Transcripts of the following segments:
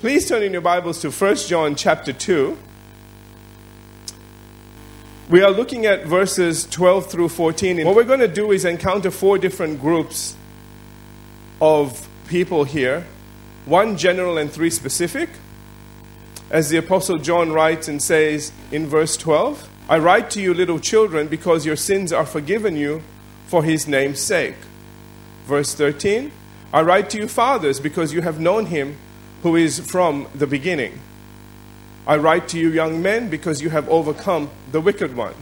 Please turn in your Bibles to 1 John chapter 2. We are looking at verses 12 through 14. And what we're going to do is encounter four different groups of people here. One general and three specific. As the Apostle John writes and says in verse 12, I write to you, little children, because your sins are forgiven you for his name's sake. Verse 13, I write to you, fathers, because you have known him who is from the beginning. I write to you, young men, because you have overcome the wicked one.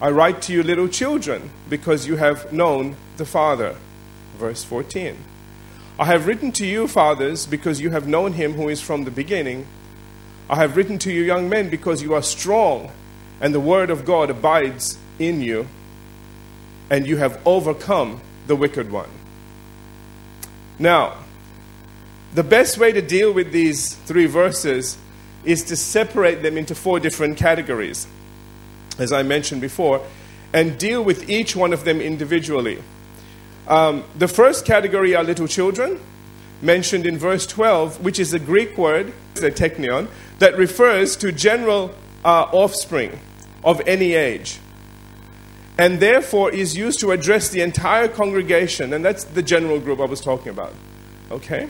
I write to you, little children, because you have known the Father. Verse 14. I have written to you, fathers, because you have known him who is from the beginning. I have written to you, young men, because you are strong, and the word of God abides in you, and you have overcome the wicked one. Now, the best way to deal with these three verses is to separate them into four different categories, as I mentioned before, and deal with each one of them individually. The first category are little children, mentioned in verse 12, which is a Greek word, the technion, that refers to general offspring of any age, and therefore is used to address the entire congregation, and that's the general group I was talking about. Okay?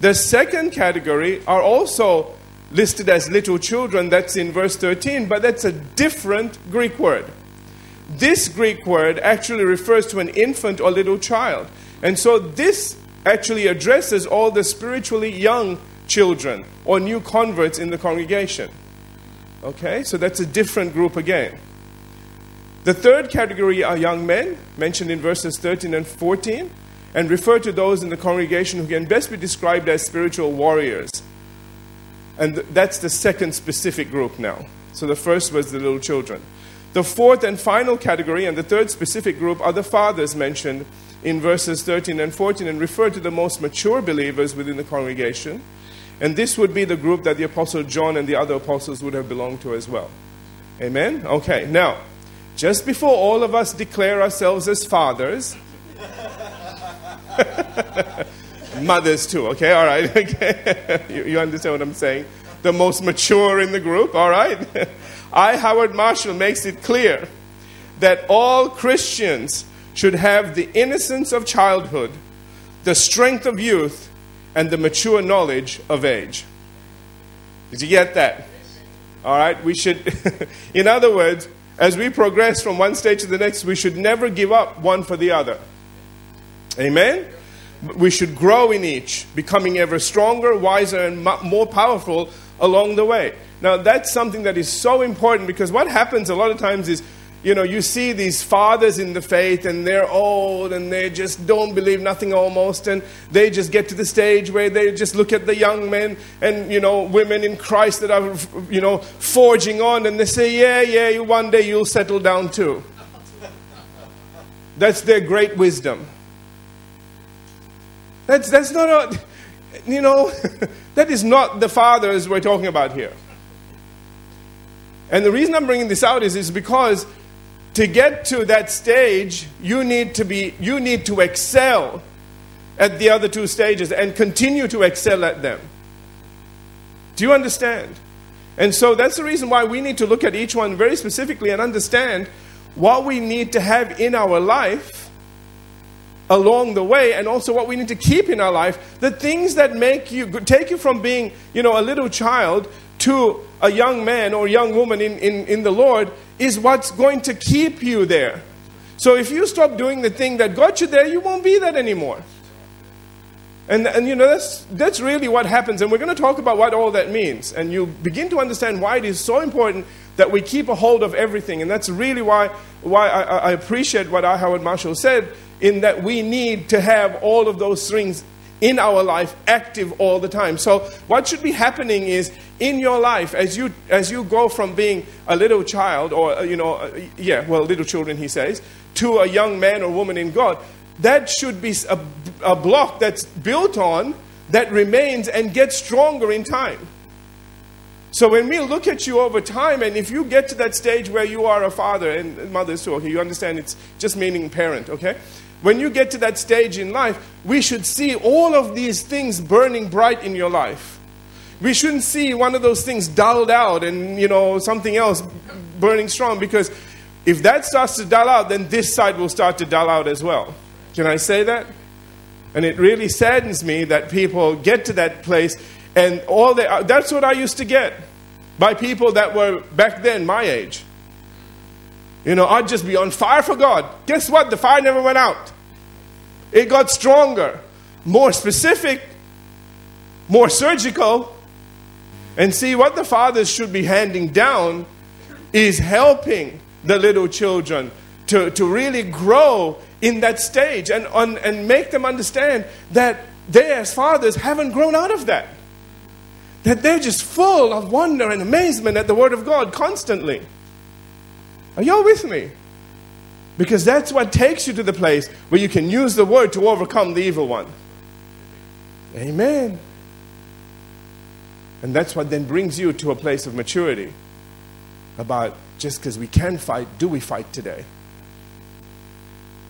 The second category are also listed as little children, that's in verse 13, but that's a different Greek word. This Greek word actually refers to an infant or little child. And so this actually addresses all the spiritually young children or new converts in the congregation. Okay, so that's a different group again. The third category are young men, mentioned in verses 13 and 14. And refer to those in the congregation who can best be described as spiritual warriors. And that's the second specific group now. So the first was the little children. The fourth and final category and the third specific group are the fathers mentioned in verses 13 and 14 and refer to the most mature believers within the congregation. And this would be the group that the Apostle John and the other apostles would have belonged to as well. Amen? Okay, now, just before all of us declare ourselves as fathers... Mothers too, okay, all right, okay. You understand what I'm saying? The most mature in the group, all right? I. Howard Marshall makes it clear that all Christians should have the innocence of childhood, the strength of youth, and the mature knowledge of age. Did you get that? All right, we should, in other words, as we progress from one stage to the next, we should never give up one for the other. Amen? We should grow in each, becoming ever stronger, wiser, and more powerful along the way. Now, that's something that is so important because what happens a lot of times is, you know, you see these fathers in the faith and they're old and they just don't believe nothing almost and they just get to the stage where they just look at the young men and, you know, women in Christ that are, you know, forging on and they say, yeah, one day you'll settle down too. That's their great wisdom. That's not a, you know, that is not the fathers we're talking about here. And the reason I'm bringing this out is because to get to that stage, you need to excel at the other two stages and continue to excel at them. Do you understand? And so that's the reason why we need to look at each one very specifically and understand what we need to have in our life along the way, and also what we need to keep in our life, the things that make you take you from being, you know, a little child to a young man or young woman in the Lord is what's going to keep you there. So if you stop doing the thing that got you there, you won't be that anymore. And you know, that's really what happens. And we're going to talk about what all that means. And you begin to understand why it is so important that we keep a hold of everything. And that's really why I appreciate what I. Howard Marshall said, in that we need to have all of those things in our life active all the time. So what should be happening is in your life, as you go from being a little child or, you know, little children, he says, to a young man or woman in God, that should be a block that's built on, that remains and gets stronger in time. So when we look at you over time, and if you get to that stage where you are a father and mother, so you understand it's just meaning parent, okay? When you get to that stage in life, we should see all of these things burning bright in your life. We shouldn't see one of those things dulled out and, something else burning strong, because if that starts to dull out, then this side will start to dull out as well. Can I say that? And it really saddens me that people get to that place, and that's what I used to get by people that were back then my age. I'd just be on fire for God. Guess what? The fire never went out. It got stronger, more specific, more surgical. And see, what the fathers should be handing down is helping the little children to really grow in that stage and make them understand that they as fathers haven't grown out of that. That they're just full of wonder and amazement at the Word of God constantly. Are y'all with me? Because that's what takes you to the place where you can use the Word to overcome the evil one. Amen. And that's what then brings you to a place of maturity about just because we can fight, do we fight today?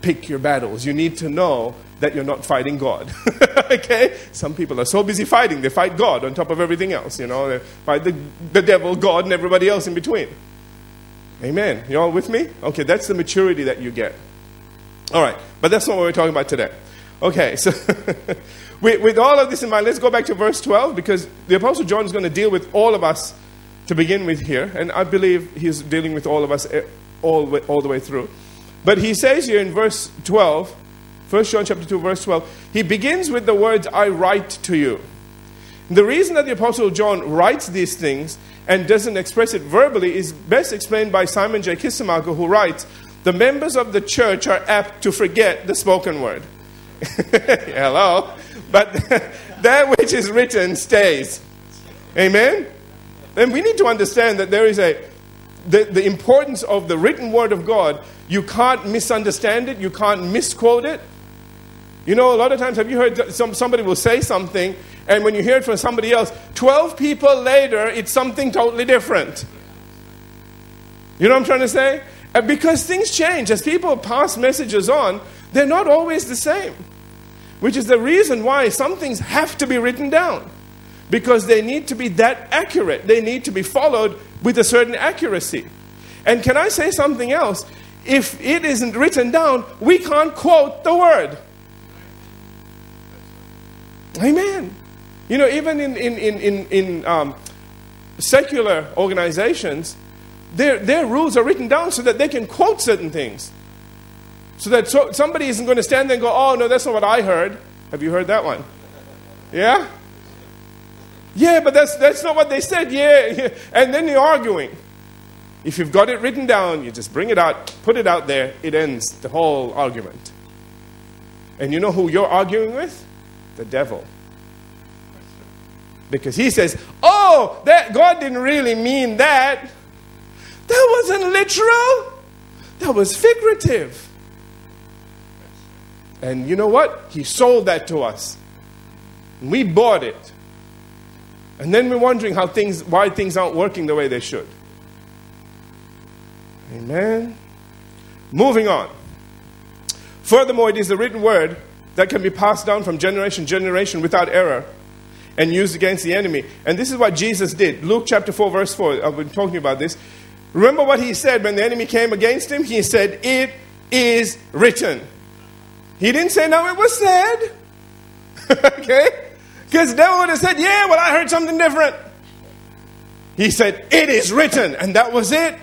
Pick your battles. You need to know that you're not fighting God. Okay? Some people are so busy fighting, they fight God on top of everything else. They fight the devil, God, and everybody else in between. Amen. You all with me? Okay, that's the maturity that you get. All right, but that's not what we're talking about today. Okay, so with all of this in mind, let's go back to verse 12, because the Apostle John is going to deal with all of us to begin with here, and I believe he's dealing with all of us all the way through. But he says here in verse 12, 1 John chapter 2, verse 12, he begins with the words, "I write to you." The reason that the Apostle John writes these things and doesn't express it verbally is best explained by Simon J. Kistemaker, who writes, "The members of the church are apt to forget the spoken word." Hello? But that which is written stays. Amen? And we need to understand that there is the importance of the written Word of God. You can't misunderstand it. You can't misquote it. A lot of times, have you heard somebody will say something, and when you hear it from somebody else, 12 people later, it's something totally different. You know what I'm trying to say? Because things change. As people pass messages on, they're not always the same. Which is the reason why some things have to be written down. Because they need to be that accurate. They need to be followed with a certain accuracy. And can I say something else? If it isn't written down, we can't quote the word. Amen. Even in secular organizations, their rules are written down so that they can quote certain things. So somebody isn't going to stand there and go, "Oh, no, that's not what I heard." Have you heard that one? Yeah? Yeah, but that's not what they said. Yeah. And then you're arguing. If you've got it written down, you just bring it out, put it out there, it ends the whole argument. And you know who you're arguing with? The devil. Because he says, "Oh, that God didn't really mean that. That wasn't literal. That was figurative." And you know what? He sold that to us. We bought it. And then we're wondering why things aren't working the way they should. Amen. Moving on. Furthermore, it is the written word that can be passed down from generation to generation without error and used against the enemy. And this is what Jesus did. Luke chapter 4, verse 4. I've been talking about this. Remember what he said when the enemy came against him? He said, "It is written." He didn't say, "No, it was said." Okay? Because the devil would have said, "Yeah, well, I heard something different." He said, "It is written." And that was it.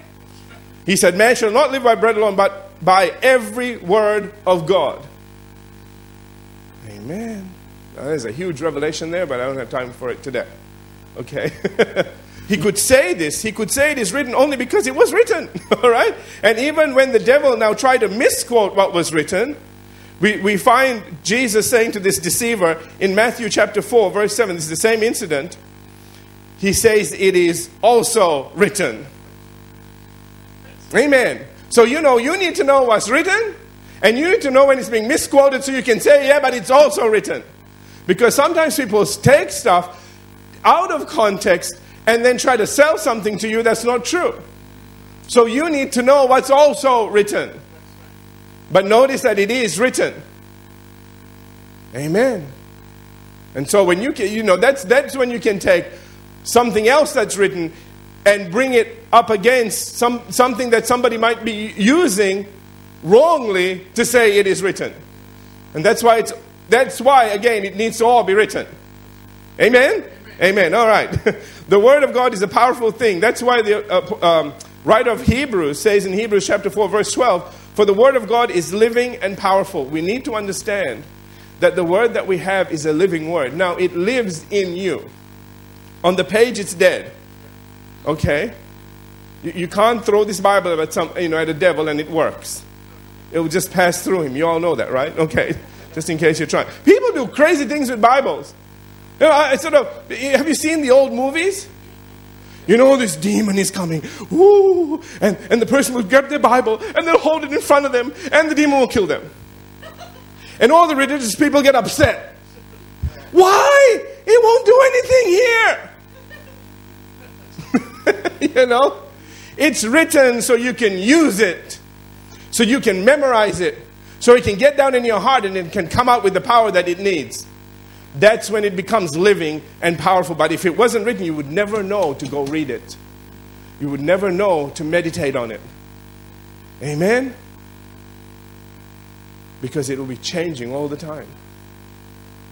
He said, "Man shall not live by bread alone, but by every word of God." Amen. Now, there's a huge revelation there, but I don't have time for it today. Okay? He could say this. He could say it is written only because it was written. All right? And even when the devil now tried to misquote what was written, we find Jesus saying to this deceiver in Matthew chapter 4, verse 7, this is the same incident. He says, "It is also written." Amen. So you need to know what's written, and you need to know when it's being misquoted so you can say, "Yeah, but it's also written." Because sometimes people take stuff out of context and then try to sell something to you that's not true. So you need to know what's also written. But notice that it is written. Amen. And so when you can, you know, that's when you can take something else that's written and bring it up against something that somebody might be using wrongly to say it is written. And that's why again it needs to all be written. Amen? Amen. All right. The Word of God is a powerful thing. That's why the writer of Hebrews says in Hebrews chapter 4 verse 12, for the Word of God is living and powerful. We need to understand that the Word that we have is a living Word. Now, it lives in you. On the page, it's dead. Okay? You can't throw this Bible at a devil and it works. It will just pass through him. You all know that, right? Okay. Just in case you're trying. People do crazy things with Bibles. Have you seen the old movies? You know, this demon is coming. Woo! And the person will grab their Bible and they'll hold it in front of them and the demon will kill them. And all the religious people get upset. Why? It won't do anything here. It's written so you can use it. So you can memorize it. So it can get down in your heart and it can come out with the power that it needs. That's when it becomes living and powerful. But if it wasn't written, you would never know to go read it. You would never know to meditate on it. Amen? Because it will be changing all the time.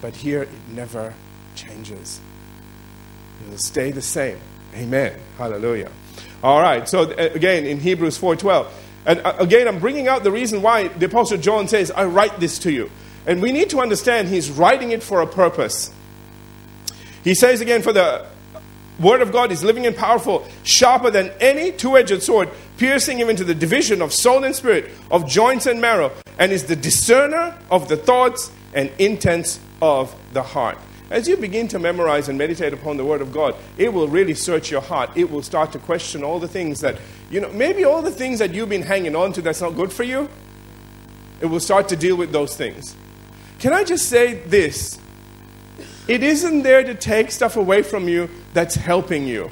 But here it never changes. It will stay the same. Amen. Hallelujah. All right. So again, in Hebrews 4:12. And again, I'm bringing out the reason why the Apostle John says, I write this to you. And we need to understand he's writing it for a purpose. He says again, for the Word of God is living and powerful, sharper than any two-edged sword, piercing even to the division of soul and spirit, of joints and marrow, and is the discerner of the thoughts and intents of the heart. As you begin to memorize and meditate upon the Word of God, it will really search your heart. It will start to question all the things that, maybe all the things that you've been hanging on to that's not good for you, it will start to deal with those things. Can I just say this? It isn't there to take stuff away from you that's helping you.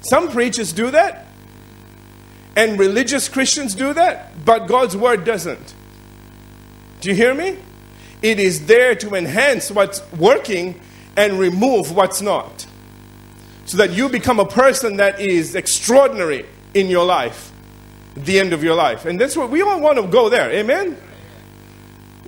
Some preachers do that, and religious Christians do that, but God's Word doesn't. Do you hear me? It is there to enhance what's working and remove what's not, so that you become a person that is extraordinary in your life, at the end of your life. And that's what we all want to go there. Amen?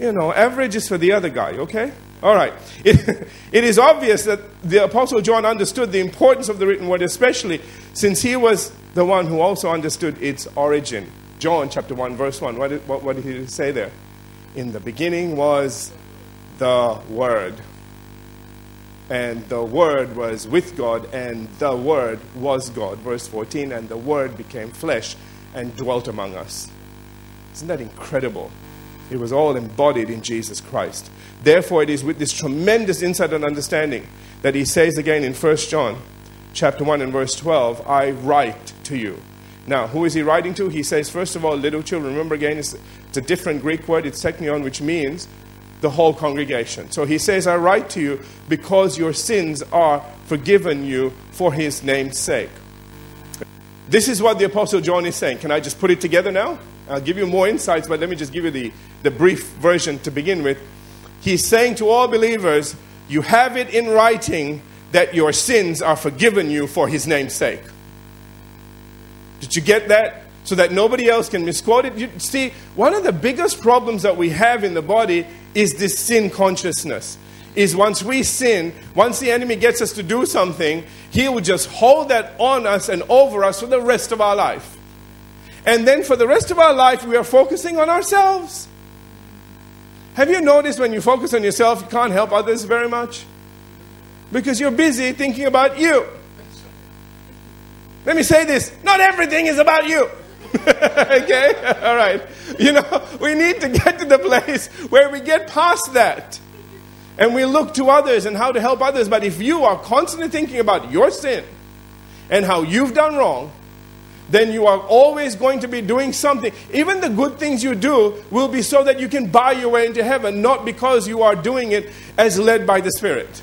Average is for the other guy, okay? All right. It is obvious that the Apostle John understood the importance of the written word, especially since he was the one who also understood its origin. John chapter 1, verse 1. What did he say there? In the beginning was the Word. And the Word was with God, and the Word was God. Verse 14, and the Word became flesh and dwelt among us. Isn't that incredible? It was all embodied in Jesus Christ. Therefore, it is with this tremendous insight and understanding that he says again in 1 John chapter 1 and verse 12, I write to you. Now, who is he writing to? He says, first of all, little children. Remember again, it's a different Greek word. It's technion, which means the whole congregation. So he says, I write to you because your sins are forgiven you for his name's sake. This is what the Apostle John is saying. Can I just put it together now? I'll give you more insights, but let me just give you the brief version to begin with. He's saying to all believers, you have it in writing that your sins are forgiven you for his name's sake. Did you get that? So that nobody else can misquote it. You see, one of the biggest problems that we have in the body is this sin consciousness. Is once we sin, once the enemy gets us to do something, he will just hold that on us and over us for the rest of our life. And then for the rest of our life, we are focusing on ourselves. Have you noticed when you focus on yourself, you can't help others very much? Because you're busy thinking about you. Let me say this. Not everything is about you. Okay? All right. We need to get to the place where we get past that. And we look to others and how to help others. But if you are constantly thinking about your sin and how you've done wrong, then you are always going to be doing something. Even the good things you do will be so that you can buy your way into heaven, not because you are doing it as led by the Spirit.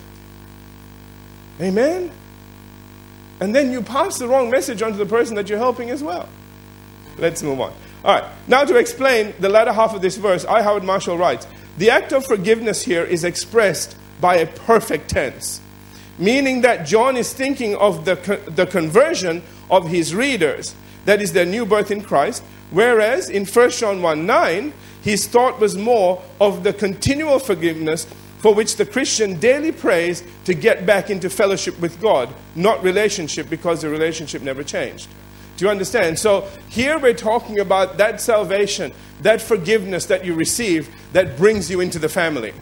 Amen? And then you pass the wrong message onto the person that you're helping as well. Let's move on. All right, now to explain the latter half of this verse, I. Howard Marshall writes, the act of forgiveness here is expressed by a perfect tense, meaning that John is thinking of the conversion of his readers, that is their new birth in Christ, whereas in 1 John 1:9, his thought was more of the continual forgiveness for which the Christian daily prays to get back into fellowship with God, not relationship, because the relationship never changed. Do you understand? So here we're talking about that salvation, that forgiveness that you receive that brings you into the family.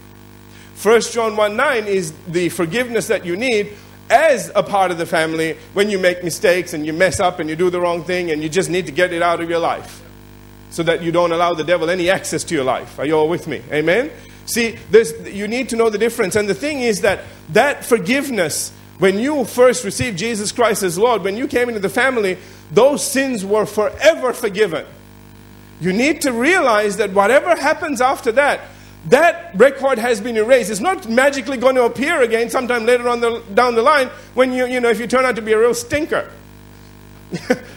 1 John 1:9 is the forgiveness that you need as a part of the family when you make mistakes and you mess up and you do the wrong thing and you just need to get it out of your life so that you don't allow the devil any access to your life. Are you all with me? Amen? See, you need to know the difference. And the thing is that forgiveness, when you first received Jesus Christ as Lord, when you came into the family, those sins were forever forgiven. You need to realize that whatever happens after that, that record has been erased. It's not magically going to appear again sometime later on down the line when you know, if you turn out to be a real stinker.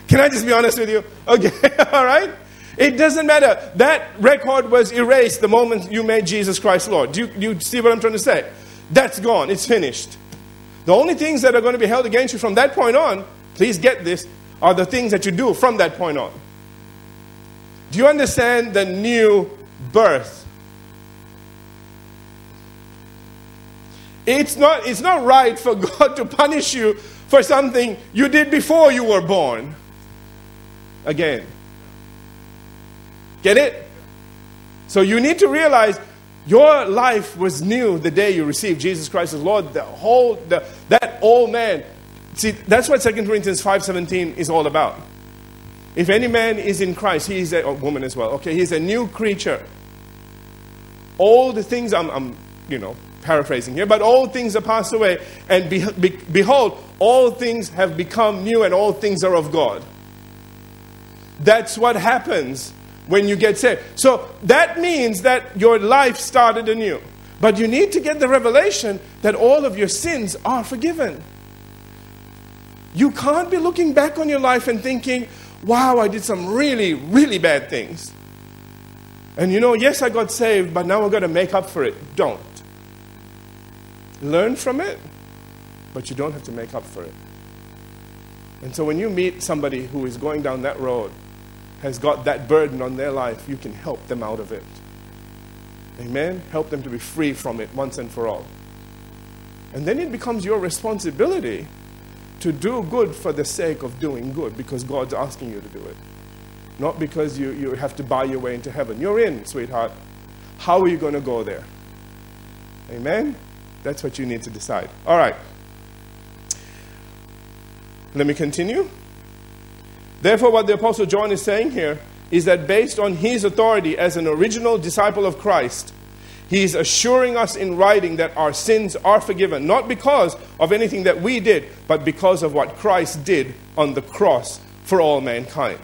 Can I just be honest with you? Okay, all right? It doesn't matter. That record was erased the moment you made Jesus Christ Lord. Do you see what I'm trying to say? That's gone. It's finished. The only things that are going to be held against you from that point on, please get this, are the things that you do from that point on. Do you understand the new birth? It's not right for God to punish you for something you did before you were born. Again. Get it? So you need to realize your life was new the day you received Jesus Christ as Lord. That old man. See, that's what 2 Corinthians 5:17 is all about. If any man is in Christ, he is a woman as well. Okay, he's a new creature. All the things, I'm paraphrasing here, but all things are passed away, and behold, all things have become new, and all things are of God. That's what happens when you get saved. So that means that your life started anew. But you need to get the revelation that all of your sins are forgiven. You can't be looking back on your life and thinking, wow, I did some really, really bad things. And yes, I got saved, but now I've got to make up for it. Don't. Learn from it, but you don't have to make up for it. And so when you meet somebody who is going down that road, has got that burden on their life, you can help them out of it. Amen? Help them to be free from it once and for all. And then it becomes your responsibility to do good for the sake of doing good, because God's asking you to do it. Not because you have to buy your way into heaven. You're in, sweetheart. How are you going to go there? Amen? That's what you need to decide. All right. Let me continue. Therefore, what the Apostle John is saying here is that based on his authority as an original disciple of Christ, he is assuring us in writing that our sins are forgiven, not because of anything that we did, but because of what Christ did on the cross for all mankind.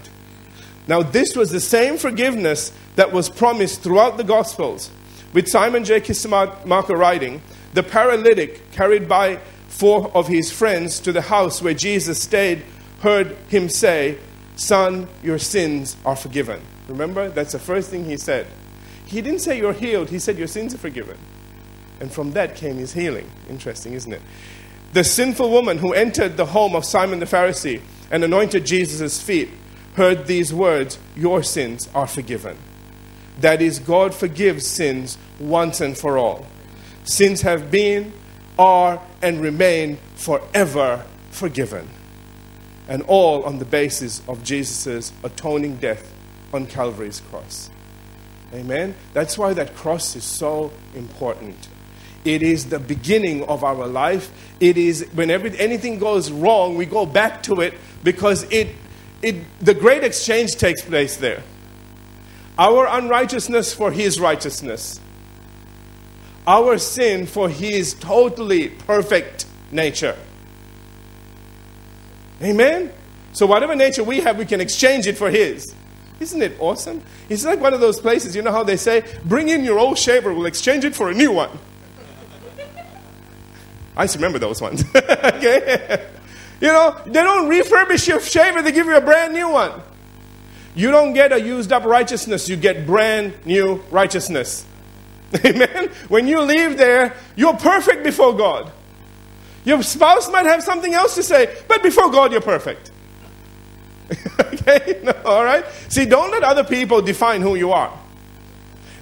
Now, this was the same forgiveness that was promised throughout the Gospels, with Simon J. Kistemaker writing, the paralytic carried by 4 of his friends to the house where Jesus stayed heard him say, "Son, your sins are forgiven." Remember, that's the first thing he said. He didn't say you're healed. He said your sins are forgiven. And from that came his healing. Interesting, isn't it? The sinful woman who entered the home of Simon the Pharisee and anointed Jesus' feet heard these words, "Your sins are forgiven." That is, God forgives sins once and for all. Sins have been, are, and remain forever forgiven. And all on the basis of Jesus' atoning death on Calvary's cross. Amen? That's why that cross is so important. It is the beginning of our life. It is when anything goes wrong, we go back to it because the great exchange takes place there. Our unrighteousness for His righteousness. Our sin for His totally perfect nature. Amen? So whatever nature we have, we can exchange it for His. Isn't it awesome? It's like one of those places, you know how they say, bring in your old shaver, we'll exchange it for a new one. I used to remember those ones. Okay? You know, they don't refurbish your shaver. They give you a brand new one. You don't get a used up righteousness. You get brand new righteousness. Amen? When you leave there, you're perfect before God. Your spouse might have something else to say, but before God, you're perfect. Okay? No, all right? See, don't let other people define who you are.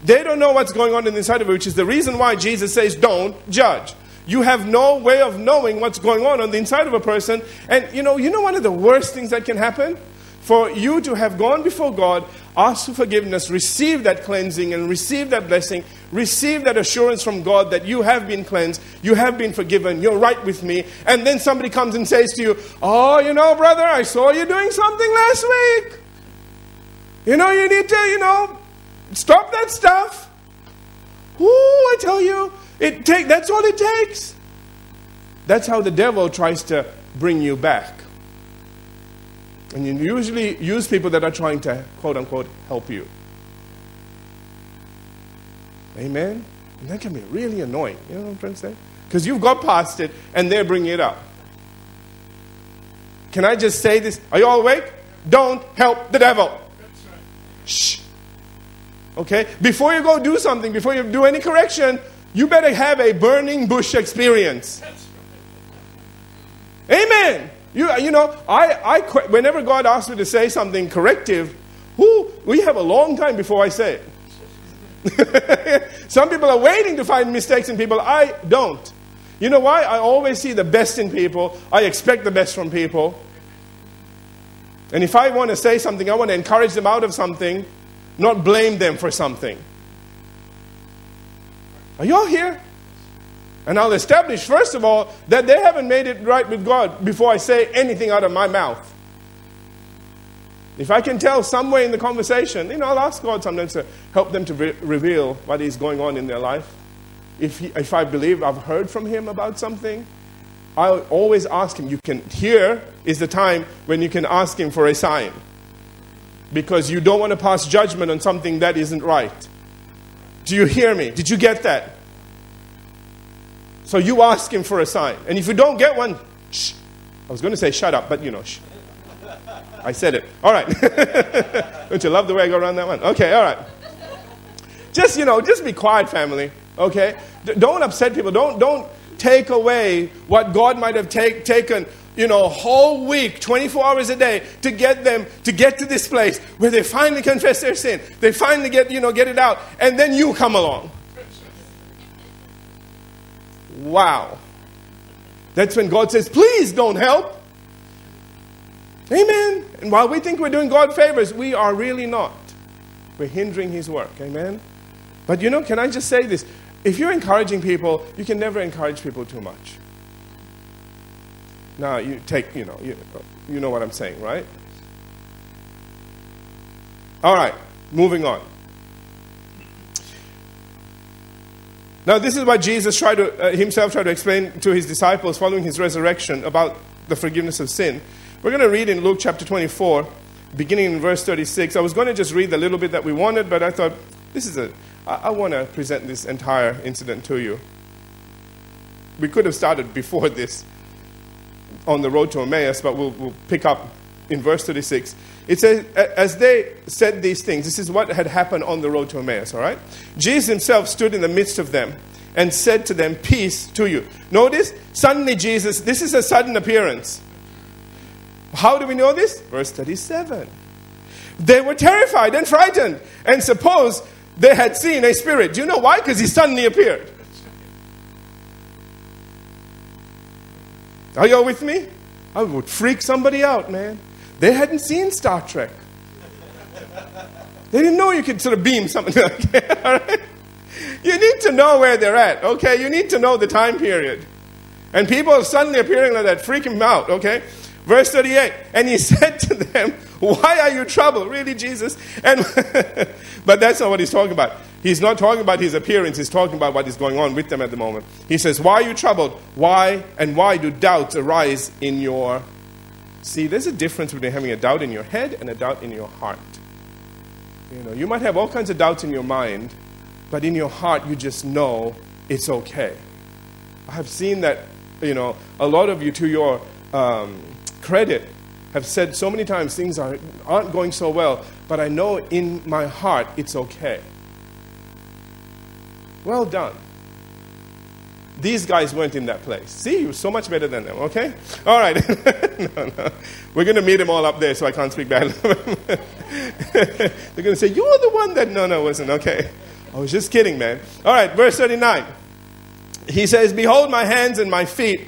They don't know what's going on in the inside of you, which is the reason why Jesus says, don't judge. You have no way of knowing what's going on the inside of a person. And you know one of the worst things that can happen? For you to have gone before God, asked for forgiveness, receive that cleansing and receive that blessing, receive that assurance from God that you have been cleansed, you have been forgiven, you're right with me. And then somebody comes and says to you, oh, you know, brother, I saw you doing something last week. You know, you need to, stop that stuff. Ooh, I tell you, that's all it takes. That's how the devil tries to bring you back. And you usually use people that are trying to, quote unquote, help you. Amen? And that can be really annoying. You know what I'm trying to say? Because you've got past it and they're bringing it up. Can I just say this? Are you all awake? Don't help the devil. That's right. Shh. Okay? Before you go do something, before you do any correction, you better have a burning bush experience. That's right. Amen. I whenever God asks me to say something corrective, we have a long time before I say it. Some people are waiting to find mistakes in people. I don't. You know why? I always see the best in people. I expect the best from people. And if I want to say something, I want to encourage them out of something, not blame them for something. Are y'all here? And I'll establish, first of all, that they haven't made it right with God before I say anything out of my mouth. If I can tell some way in the conversation, I'll ask God sometimes to help them to reveal what is going on in their life. If I believe I've heard from Him about something, I'll always ask Him. Here is the time when you can ask Him for a sign. Because you don't want to pass judgment on something that isn't right. Do you hear me? Did you get that? So you ask Him for a sign. And if you don't get one, shh. I was going to say shut up, but shh. I said it. All right. Don't you love the way I go around that one? Okay, all right. Just be quiet, family. Okay? Don't upset people. Don't take away what God might have taken, a whole week, 24 hours a day to get them to get to this place where they finally confess their sin. They finally get it out. And then you come along. Wow. That's when God says, please don't help. Amen. And while we think we're doing God favors, we are really not. We're hindering His work. Amen. But can I just say this? If you're encouraging people, you can never encourage people too much. Now, you take, you know what I'm saying, right? All right. Moving on. Now, this is what Jesus himself tried to explain to His disciples following His resurrection about the forgiveness of sin. We're going to read in Luke chapter 24, beginning in verse 36. I was going to just read the little bit that we wanted, but I thought, I want to present this entire incident to you. We could have started before this on the road to Emmaus, but we'll pick up in verse 36. It says, as they said these things, this is what had happened on the road to Emmaus, all right? Jesus Himself stood in the midst of them and said to them, peace to you. Notice, suddenly Jesus, this is a sudden appearance. How do we know this? Verse 37. They were terrified and frightened and supposed they had seen a spirit. Do you know why? Because He suddenly appeared. Are you all with me? I would freak somebody out, man. They hadn't seen Star Trek. They didn't know you could sort of beam something like that. All right? You need to know where they're at, okay? You need to know the time period. And people are suddenly appearing like that, freaking them out, okay? Verse 38, and He said to them, why are you troubled? Really, Jesus? But that's not what He's talking about. He's not talking about His appearance. He's talking about what is going on with them at the moment. He says, why are you troubled? Why do doubts arise in your... See, there's a difference between having a doubt in your head and a doubt in your heart. You might have all kinds of doubts in your mind, but in your heart you just know it's okay. I have seen that you know, a lot of you, to your credit, have said so many times things aren't going so well, but I know in my heart it's okay. Well done. These guys weren't in that place. See, you're so much better than them, okay? All right. No. We're going to meet them all up there, so I can't speak badly. They're going to say, you're the one that... No, wasn't. Okay. I was just kidding, man. All right, verse 39. He says, behold my hands and my feet,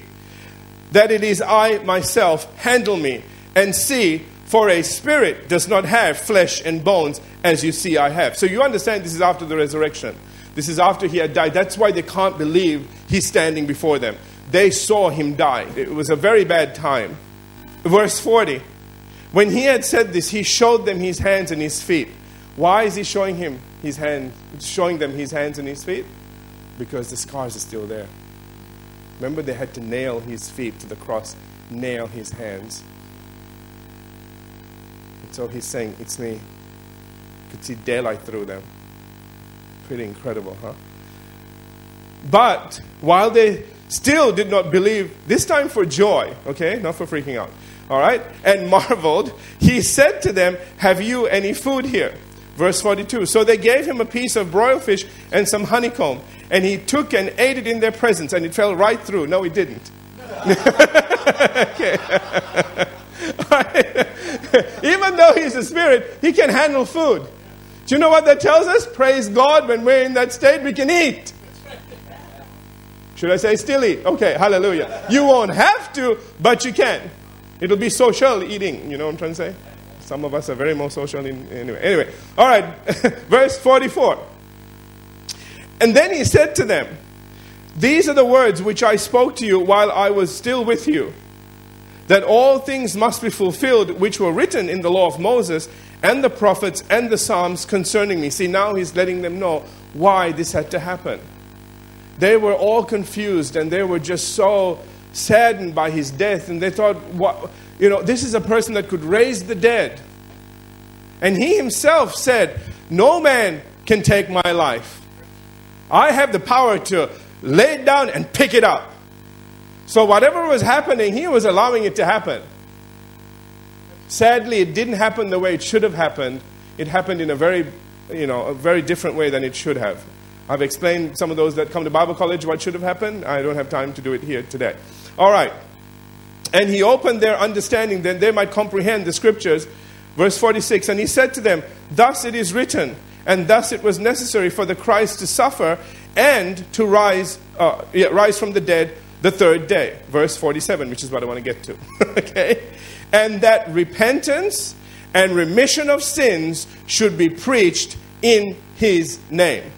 that it is I myself, handle me, and see, for a spirit does not have flesh and bones, as you see I have. So you understand this is after the resurrection. This is after he had died. That's why they can't believe he's standing before them. They saw him die. It was a very bad time. Verse 40. When he had said this, he showed them his hands and his feet. Why is he showing him his hands, showing them his hands and his feet? Because the scars are still there. Remember, they had to nail his feet to the cross, nail his hands. And so he's saying, it's me. You could see daylight through them. Pretty incredible, huh? But while they still did not believe, this time for joy, okay, not for freaking out, all right, and marveled, he said to them, have you any food here? Verse 42, so they gave him a piece of broiled fish and some honeycomb, and he took and ate it in their presence, and it fell right through. No, it didn't. Okay. All right. Even though he's a spirit, he can handle food. Do you know what that tells us? Praise God, when we're in that state, we can eat. Should I say still eat? Okay, hallelujah. You won't have to, but you can. It'll be social eating. You know what I'm trying to say? Some of us are very more social. Anyway, all right. Verse 44. And then he said to them, these are the words which I spoke to you while I was still with you, that all things must be fulfilled which were written in the law of Moses and the prophets and the Psalms concerning me. See, now he's letting them know why this had to happen. They were all confused, and they were just so saddened by his death, and they thought, what, you know, this is a person that could raise the dead. And he himself said, no man can take my life. I have the power to lay it down and pick it up. So whatever was happening, he was allowing it to happen. Sadly, it didn't happen the way it should have happened. It happened in a very different way than it should have. I've explained some of those that come to Bible college what should have happened. I don't have time to do it here today. All right. And he opened their understanding that they might comprehend the scriptures. Verse 46, and he said to them, thus it is written, and thus it was necessary for the Christ to suffer and to rise from the dead the third day. Verse 47, which is what I want to get to. Okay? And that repentance and remission of sins should be preached in his name.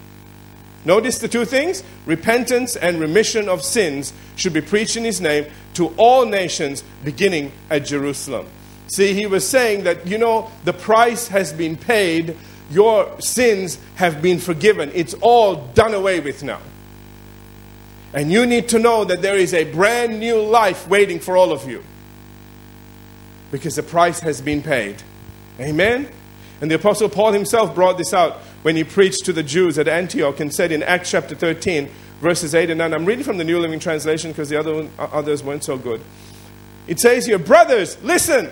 Notice the two things. Repentance and remission of sins should be preached in his name to all nations, beginning at Jerusalem. See, he was saying that, you know, the price has been paid. Your sins have been forgiven. It's all done away with now. And you need to know that there is a brand new life waiting for all of you, because the price has been paid. Amen? And the Apostle Paul himself brought this out when he preached to the Jews at Antioch and said in Acts chapter 13, verses 8 and 9. I'm reading from the New Living Translation because the others weren't so good. It says here, brothers, listen.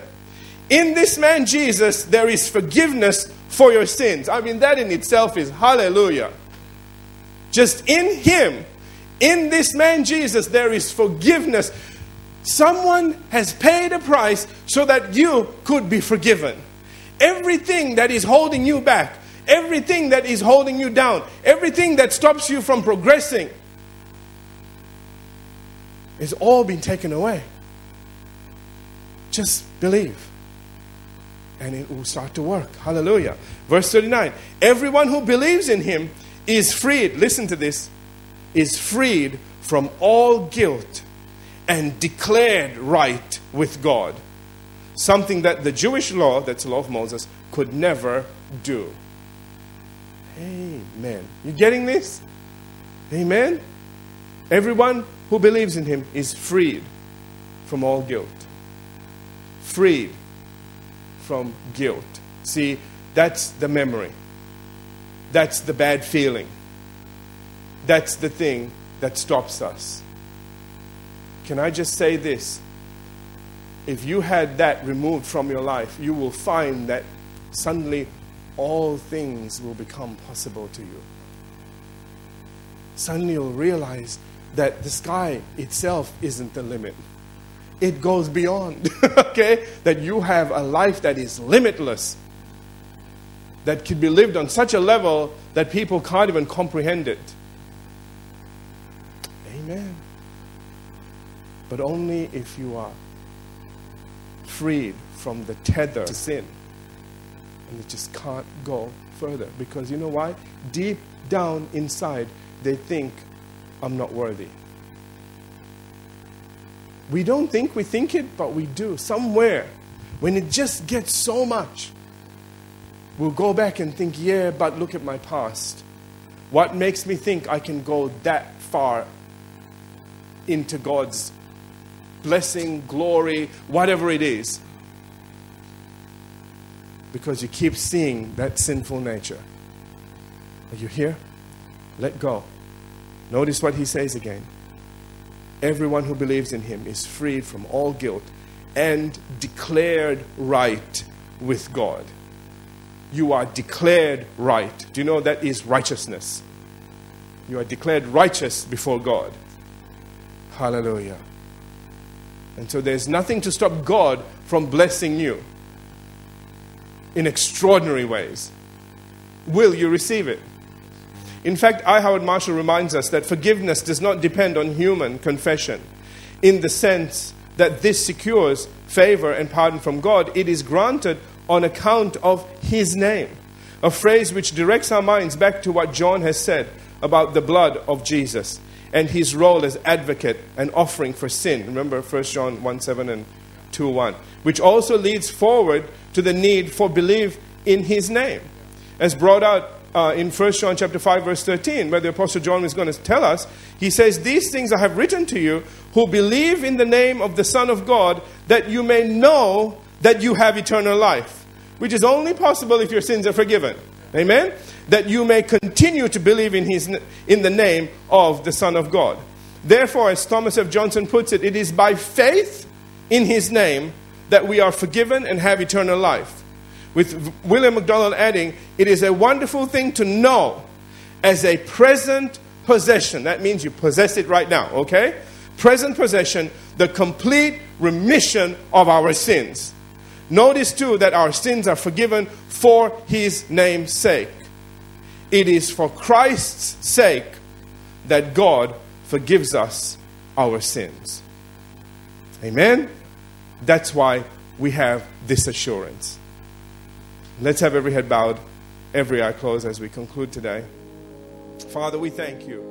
In this man Jesus, there is forgiveness for your sins. I mean, that in itself is hallelujah. Just in him, in this man Jesus, there is forgiveness. Someone has paid a price so that you could be forgiven. Everything that is holding you back, everything that is holding you down, everything that stops you from progressing, is all been taken away. Just believe, and it will start to work. Hallelujah. Verse 39. Everyone who believes in him is freed. Listen to this. Is freed from all guilt and declared right with God. Something that the Jewish law, that's the law of Moses, could never do. Amen. You getting this? Amen. Everyone who believes in him is freed from all guilt. Freed from guilt. See, that's the memory. That's the bad feeling. That's the thing that stops us. Can I just say this? If you had that removed from your life, you will find that suddenly all things will become possible to you. Suddenly you'll realize that the sky itself isn't the limit. It goes beyond, okay? That you have a life that is limitless, that could be lived on such a level that people can't even comprehend it. Amen. But only if you are freed from the tether to sin. And you just can't go further. Because you know why? Deep down inside, they think, I'm not worthy. We don't think we think it, but we do. Somewhere, when it just gets so much, we'll go back and think, yeah, but look at my past. What makes me think I can go that far into God's blessing, glory, whatever it is? Because you keep seeing that sinful nature. Are you here? Let go. Notice what he says again. Everyone who believes in him is freed from all guilt and declared right with God. You are declared right. Do you know that is righteousness? You are declared righteous before God. Hallelujah. And so there's nothing to stop God from blessing you in extraordinary ways. Will you receive it? In fact, I. Howard Marshall reminds us that forgiveness does not depend on human confession in the sense that this secures favor and pardon from God. It is granted on account of his name, a phrase which directs our minds back to what John has said about the blood of Jesus and his role as advocate and offering for sin. Remember 1 John 1:7 and 2:1, which also leads forward to the need for belief in his name, as brought out in 1 John chapter 5 verse 13, where the Apostle John is going to tell us, he says, "These things I have written to you who believe in the name of the Son of God, that you may know that you have eternal life," which is only possible if your sins are forgiven. Amen? "That you may continue to believe in the name of the Son of God. Therefore," as Thomas F. Johnson puts it, "it is by faith in his name that we are forgiven and have eternal life." With William MacDonald adding, "It is a wonderful thing to know as a present possession." That means you possess it right now, okay? Present possession, the complete remission of our sins. Notice too that our sins are forgiven for his name's sake. It is for Christ's sake that God forgives us our sins. Amen? That's why we have this assurance. Let's have every head bowed, every eye closed as we conclude today. Father, we thank you.